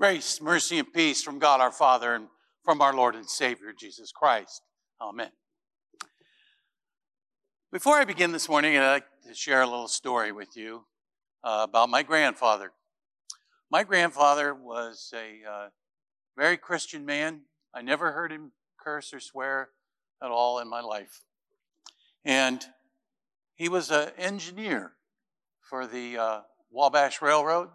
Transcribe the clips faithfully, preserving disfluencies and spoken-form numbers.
Grace, mercy, and peace from God our Father and from our Lord and Savior, Jesus Christ. Amen. Before I begin this morning, I'd like to share a little story with you uh, about my grandfather. My grandfather was a uh, very Christian man. I never heard him curse or swear at all in my life. And he was an engineer for the uh, Wabash Railroad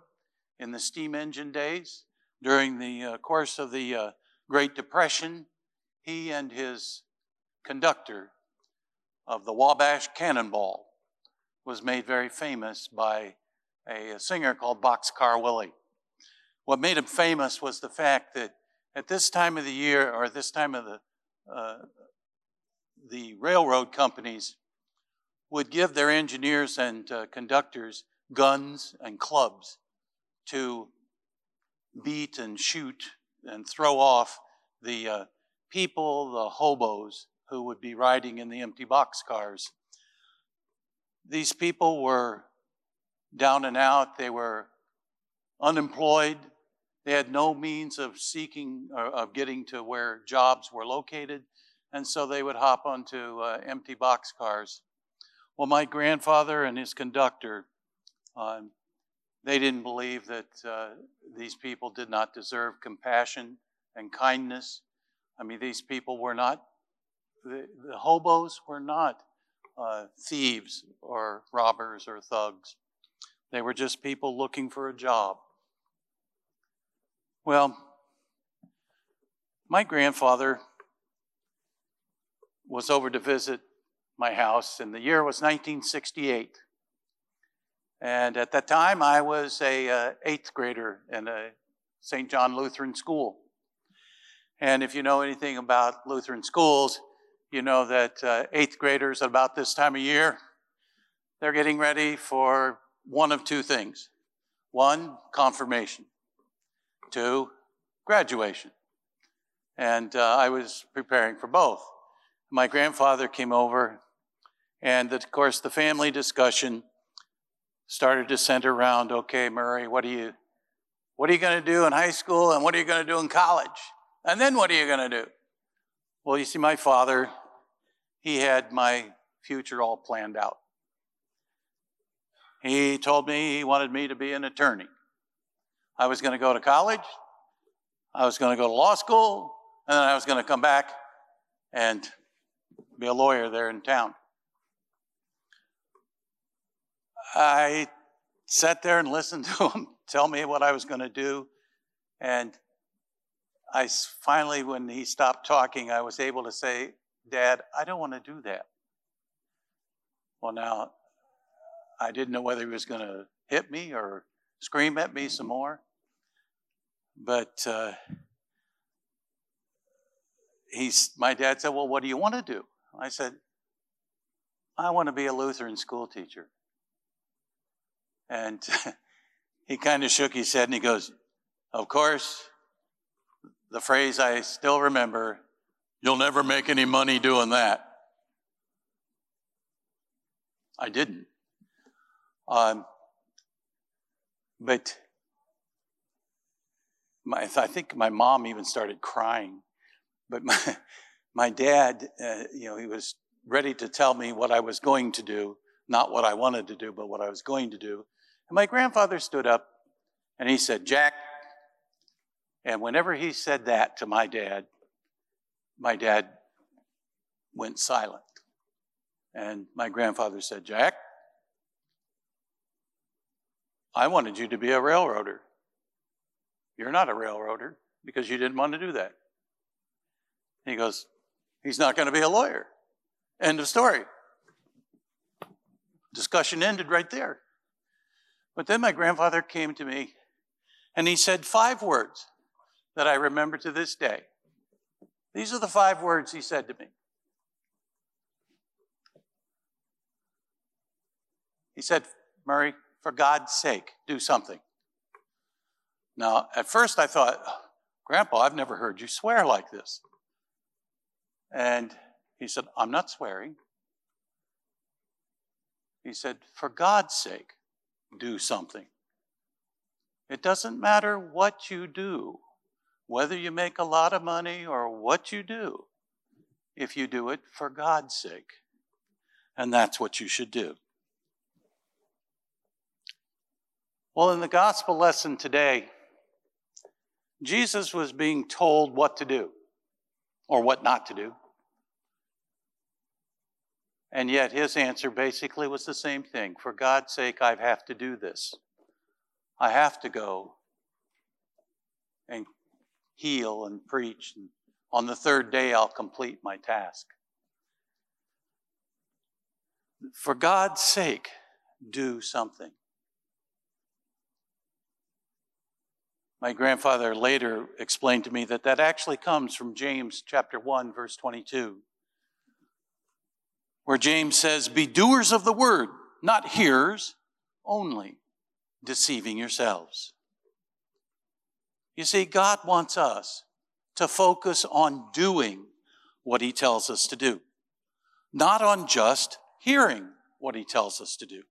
in the steam engine days. During the uh, course of the uh, Great Depression, he and his conductor of the Wabash Cannonball was made very famous by a singer called Boxcar Willie. What made him famous was the fact that at this time of the year, or at this time of the, uh, the railroad companies would give their engineers and uh, conductors guns and clubs to beat and shoot and throw off the uh, people, the hobos, who would be riding in the empty boxcars. These people were down and out. They were unemployed. They had no means of seeking, or of getting to where jobs were located, and so they would hop onto uh, empty boxcars. Well, my grandfather and his conductor, uh, they didn't believe that uh, these people did not deserve compassion and kindness. I mean, these people were not, the, the hobos were not uh, thieves or robbers or thugs. They were just people looking for a job. Well, my grandfather was over to visit my house, and the year was nineteen sixty-eight. And at that time, I was a uh, eighth grader in a Saint John Lutheran school. And if you know anything about Lutheran schools, you know that uh, eighth graders at about this time of year, they're getting ready for one of two things. One, confirmation. Two, graduation. And uh, I was preparing for both. My grandfather came over, and of course the family discussion started to center around, okay, Murray, what are you, what are you going to do in high school, and what are you going to do in college? And then what are you going to do? Well, you see, my father, he had my future all planned out. He told me he wanted me to be an attorney. I was going to go to college, I was going to go to law school, and then I was going to come back and be a lawyer there in town. I sat there and listened to him tell me what I was going to do, and I finally, when he stopped talking, I was able to say, Dad, I don't want to do that. Well, now, I didn't know whether he was going to hit me or scream at me some more, but uh, he's, my dad said, well, what do you want to do? I said, I want to be a Lutheran school teacher. And he kind of shook his head and he goes, of course, the phrase I still remember, you'll never make any money doing that. I didn't. Um, but my, I think my mom even started crying. But my, my dad, uh, you know, he was ready to tell me what I was going to do, not what I wanted to do, but what I was going to do. And my grandfather stood up and he said, Jack. And whenever he said that to my dad, my dad went silent. And my grandfather said, Jack, I wanted you to be a railroader. You're not a railroader because you didn't want to do that. And he goes, he's not going to be a lawyer. End of story. Discussion ended right there. But then my grandfather came to me and he said five words that I remember to this day. These are the five words he said to me. He said, Murray, for God's sake, do something. Now, at first I thought, Grandpa, I've never heard you swear like this. And he said, I'm not swearing. He said, for God's sake, do something. It doesn't matter what you do, whether you make a lot of money or what you do, if you do it for God's sake. And that's what you should do. Well, in the gospel lesson today, Jesus was being told what to do or what not to do. And yet his answer basically was the same thing. For God's sake, I have to do this. I have to go and heal and preach. And on the third day, I'll complete my task. For God's sake, do something. My grandfather later explained to me that that actually comes from James chapter one, verse twenty-two. Where James says, be doers of the word, not hearers only, deceiving yourselves. You see, God wants us to focus on doing what he tells us to do, not on just hearing what he tells us to do.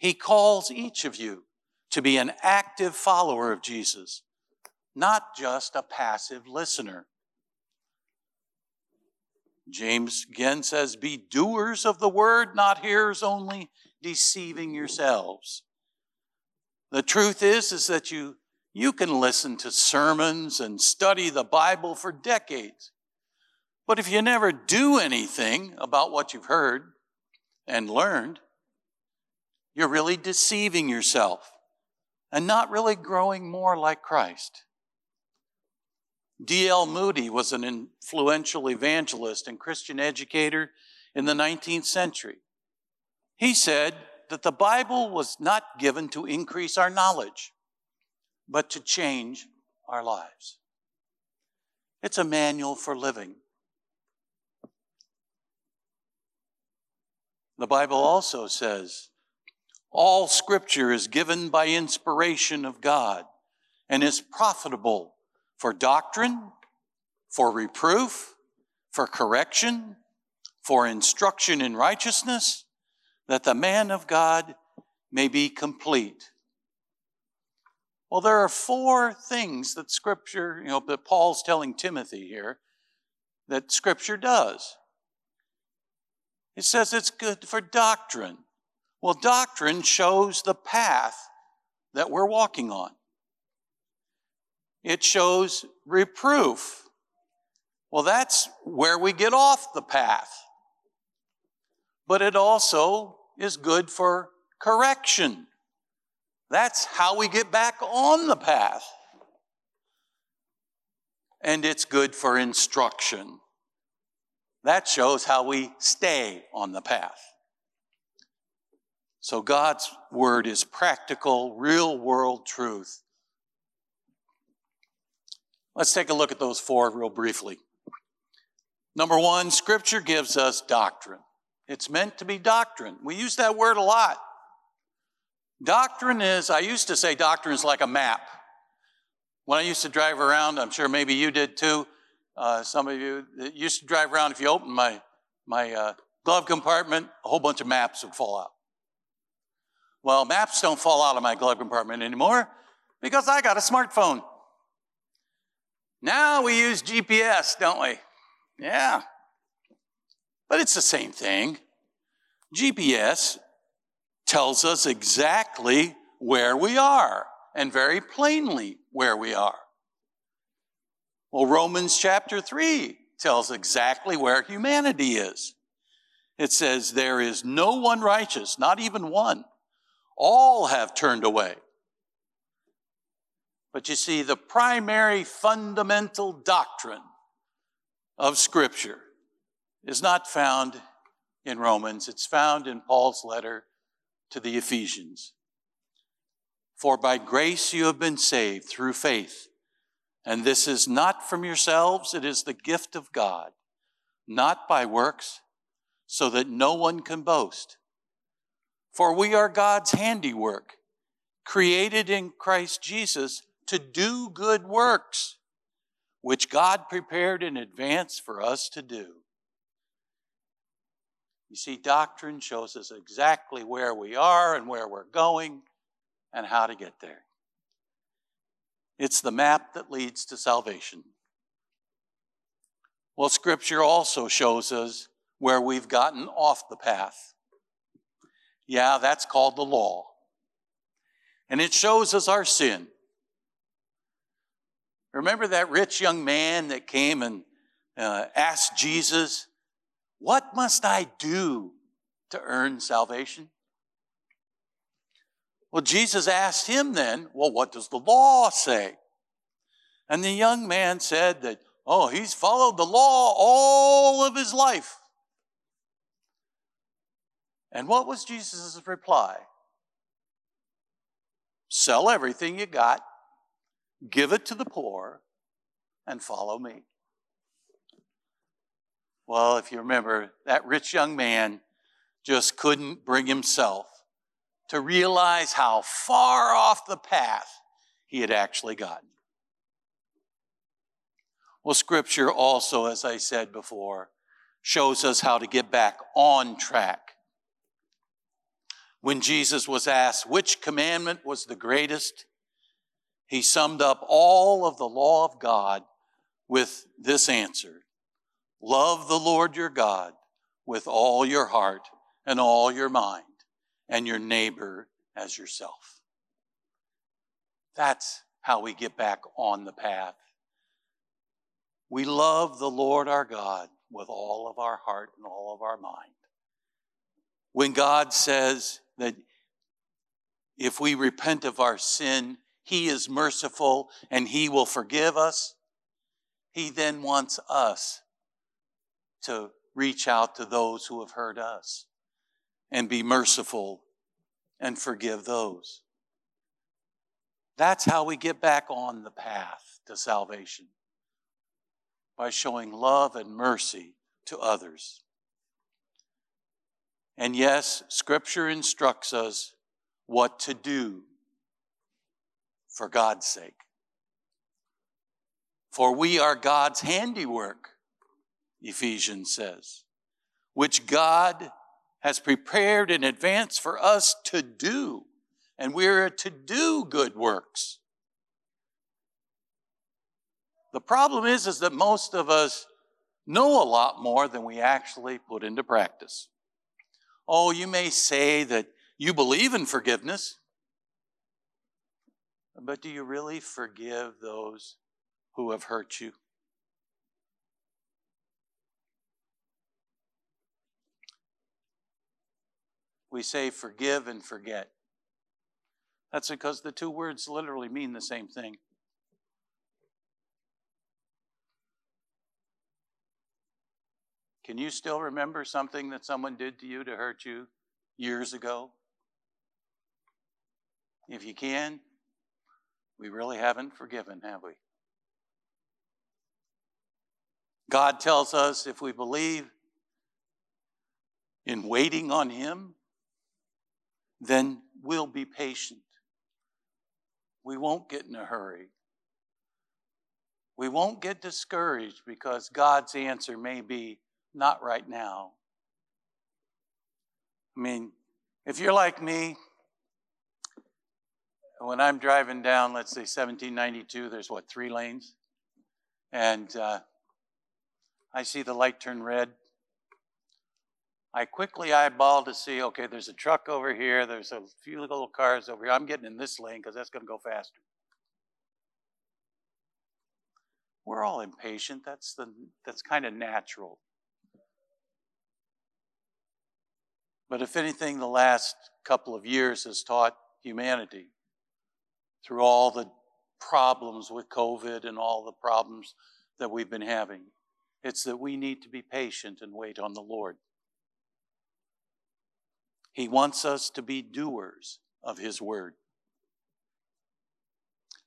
He calls each of you to be an active follower of Jesus, not just a passive listener. James again says, be doers of the word, not hearers only, deceiving yourselves. The truth is, is that you, you can listen to sermons and study the Bible for decades. But if you never do anything about what you've heard and learned, you're really deceiving yourself and not really growing more like Christ. D L Moody was an influential evangelist and Christian educator in the nineteenth century. He said that the Bible was not given to increase our knowledge, but to change our lives. It's a manual for living. The Bible also says, all scripture is given by inspiration of God and is profitable for doctrine, for reproof, for correction, for instruction in righteousness, that the man of God may be complete. Well, there are four things that Scripture, you know, that Paul's telling Timothy here, that Scripture does. It says it's good for doctrine. Well, doctrine shows the path that we're walking on. It shows reproof. Well, that's where we get off the path. But it also is good for correction. That's how we get back on the path. And it's good for instruction. That shows how we stay on the path. So God's word is practical, real-world truth. Let's take a look at those four real briefly. Number one, Scripture gives us doctrine. It's meant to be doctrine. We use that word a lot. Doctrine is, I used to say doctrine is like a map. When I used to drive around, I'm sure maybe you did too, uh, some of you that used to drive around, if you opened my, my uh, glove compartment, a whole bunch of maps would fall out. Well, maps don't fall out of my glove compartment anymore because I got a smartphone. Now we use G P S, don't we? Yeah. But it's the same thing. G P S tells us exactly where we are and very plainly where we are. Well, Romans chapter three tells exactly where humanity is. It says, there is no one righteous, not even one. All have turned away. But you see, the primary fundamental doctrine of Scripture is not found in Romans. It's found in Paul's letter to the Ephesians. For by grace you have been saved through faith, and this is not from yourselves, it is the gift of God, not by works, so that no one can boast. For we are God's handiwork, created in Christ Jesus, to do good works, which God prepared in advance for us to do. You see, doctrine shows us exactly where we are and where we're going and how to get there. It's the map that leads to salvation. Well, Scripture also shows us where we've gotten off the path. Yeah, that's called the law. And it shows us our sin. Remember that rich young man that came and uh, asked Jesus, "What must I do to earn salvation?" Well, Jesus asked him then, "Well, what does the law say?" And the young man said that, oh, he's followed the law all of his life. And what was Jesus' reply? "Sell everything you got, give it to the poor, and follow me." Well, if you remember, that rich young man just couldn't bring himself to realize how far off the path he had actually gotten. Well, Scripture also, as I said before, shows us how to get back on track. When Jesus was asked which commandment was the greatest, he summed up all of the law of God with this answer: "Love the Lord your God with all your heart and all your mind, and your neighbor as yourself." That's how we get back on the path. We love the Lord our God with all of our heart and all of our mind. When God says that if we repent of our sin, he is merciful and he will forgive us, he then wants us to reach out to those who have hurt us and be merciful and forgive those. That's how we get back on the path to salvation, by showing love and mercy to others. And yes, Scripture instructs us what to do for God's sake. "For we are God's handiwork," Ephesians says, "which God has prepared in advance for us to do," and we're to do good works. The problem is, is that most of us know a lot more than we actually put into practice. Oh, you may say that you believe in forgiveness, but do you really forgive those who have hurt you? We say forgive and forget. That's because the two words literally mean the same thing. Can you still remember something that someone did to you to hurt you years ago? If you can, we really haven't forgiven, have we? God tells us if we believe in waiting on him, then we'll be patient. We won't get in a hurry. We won't get discouraged because God's answer may be, "Not right now." I mean, if you're like me, when I'm driving down, let's say seventeen ninety-two, there's what, three lanes? And uh, I see the light turn red. I quickly eyeball to see, okay, there's a truck over here, there's a few little cars over here. I'm getting in this lane because that's going to go faster. We're all impatient. That's the that's kind of natural. But if anything, the last couple of years has taught humanity, through all the problems with COVID and all the problems that we've been having, it's that we need to be patient and wait on the Lord. He wants us to be doers of his word.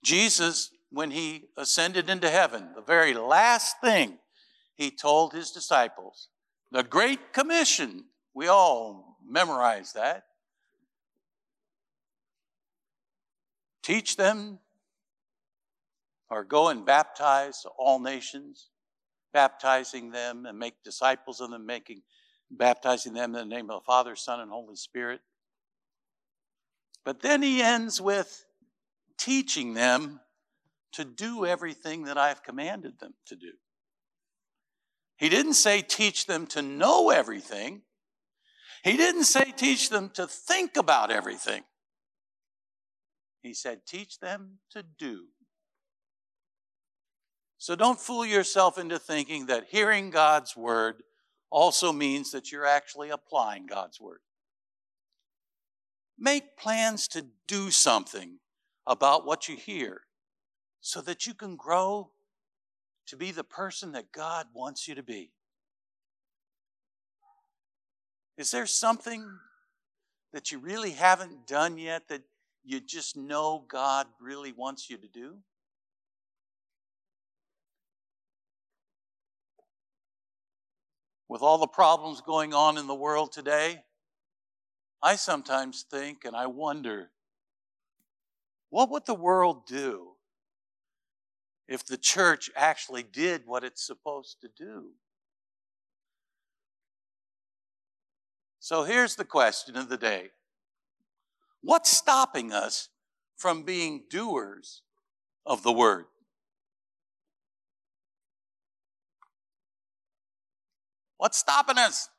Jesus, when he ascended into heaven, the very last thing he told his disciples, the Great Commission, we all memorize that. Teach them, or go and baptize all nations, baptizing them and make disciples of them, making, baptizing them in the name of the Father, Son, and Holy Spirit. But then he ends with teaching them to do everything that I've commanded them to do. He didn't say teach them to know everything. He didn't say teach them to think about everything. He said teach them to do. So don't fool yourself into thinking that hearing God's word also means that you're actually applying God's word. Make plans to do something about what you hear so that you can grow to be the person that God wants you to be. Is there something that you really haven't done yet that you just know God really wants you to do? With all the problems going on in the world today, I sometimes think and I wonder, what would the world do if the church actually did what it's supposed to do? So here's the question of the day. What's stopping us from being doers of the word? What's stopping us?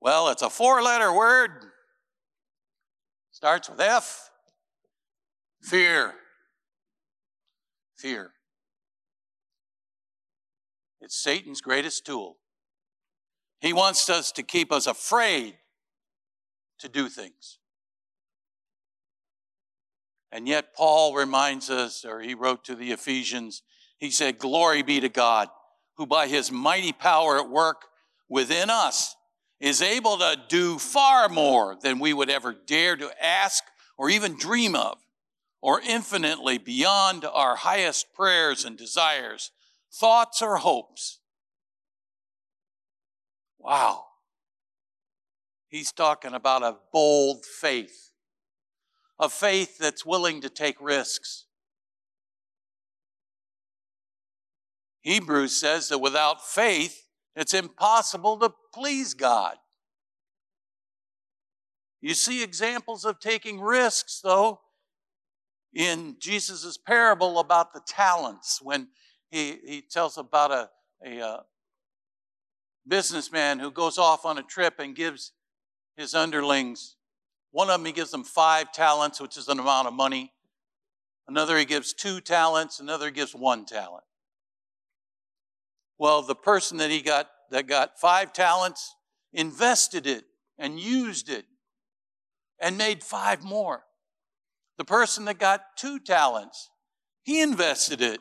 Well, it's a four-letter word. Starts with F. Fear. Fear. It's Satan's greatest tool. He wants us to keep us afraid to do things. And yet Paul reminds us, or he wrote to the Ephesians, he said, "Glory be to God, who by his mighty power at work within us is able to do far more than we would ever dare to ask or even dream of, or infinitely beyond our highest prayers and desires, thoughts or hopes." Wow. He's talking about a bold faith, a faith that's willing to take risks. Hebrews says that without faith, it's impossible to please God. You see examples of taking risks, though, in Jesus' parable about the talents, when he, he tells about a, a, a businessman who goes off on a trip and gives his underlings, one of them he gives them five talents, which is an amount of money. Another he gives two talents, another he gives one talent. Well, the person that he got that got five talents invested it and used it and made five more. The person that got two talents, he invested it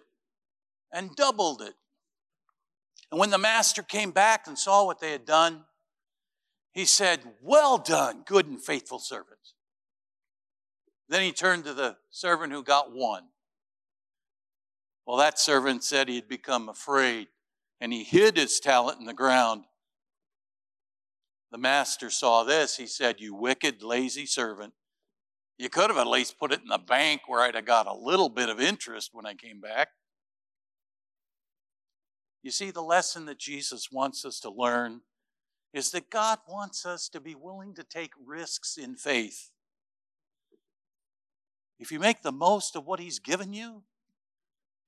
and doubled it. And when the master came back and saw what they had done, he said, "Well done, good and faithful servant." Then he turned to the servant who got one. Well, that servant said he had become afraid and he hid his talent in the ground. The master saw this. He said, "You wicked, lazy servant. You could have at least put it in the bank where I'd have got a little bit of interest when I came back." You see, the lesson that Jesus wants us to learn is that God wants us to be willing to take risks in faith. If you make the most of what he's given you,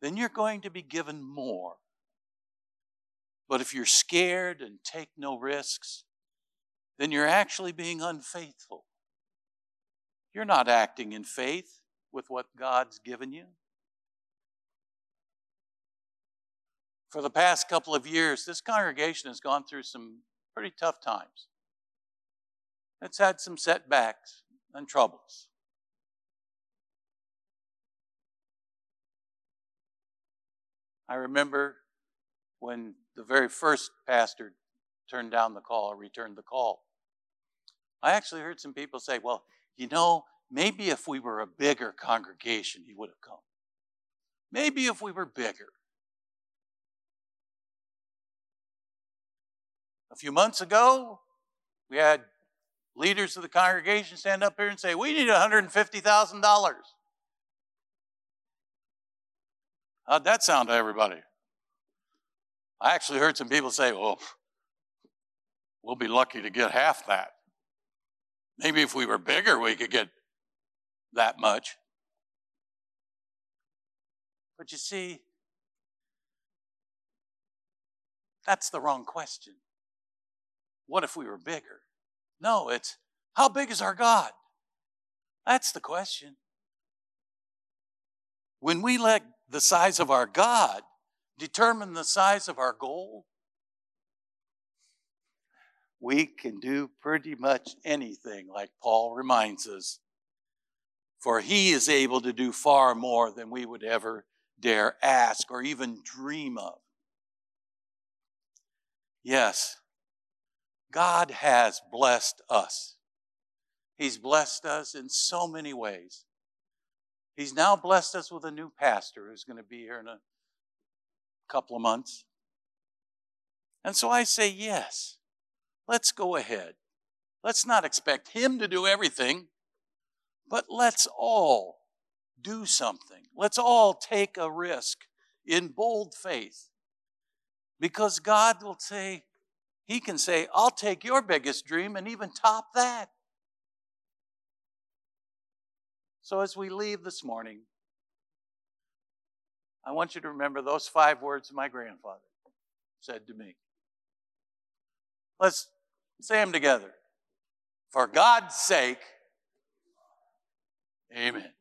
then you're going to be given more. But if you're scared and take no risks, then you're actually being unfaithful. You're not acting in faith with what God's given you. For the past couple of years, this congregation has gone through some pretty tough times. It's had some setbacks and troubles. I remember when the very first pastor turned down the call or returned the call. I actually heard some people say, "Well, you know, maybe if we were a bigger congregation, he would have come. Maybe if we were bigger." A few months ago, we had leaders of the congregation stand up here and say, "We need one hundred fifty thousand dollars. How'd that sound to everybody? I actually heard some people say, "Well, we'll be lucky to get half that. Maybe if we were bigger, we could get that much. But you see, that's the wrong question. What if we were bigger? No, it's how big is our God? That's the question. When we let the size of our God determine the size of our goal, we can do pretty much anything, like Paul reminds us. For he is able to do far more than we would ever dare ask or even dream of. Yes, God has blessed us. He's blessed us in so many ways. He's now blessed us with a new pastor who's going to be here in a couple of months. And so I say, yes, let's go ahead. Let's not expect him to do everything, but let's all do something. Let's all take a risk in bold faith, because God will say, he can say, I'll take your biggest dream and even top that. So as we leave this morning, I want you to remember those five words my grandfather said to me. Let's say them together. For God's sake, amen.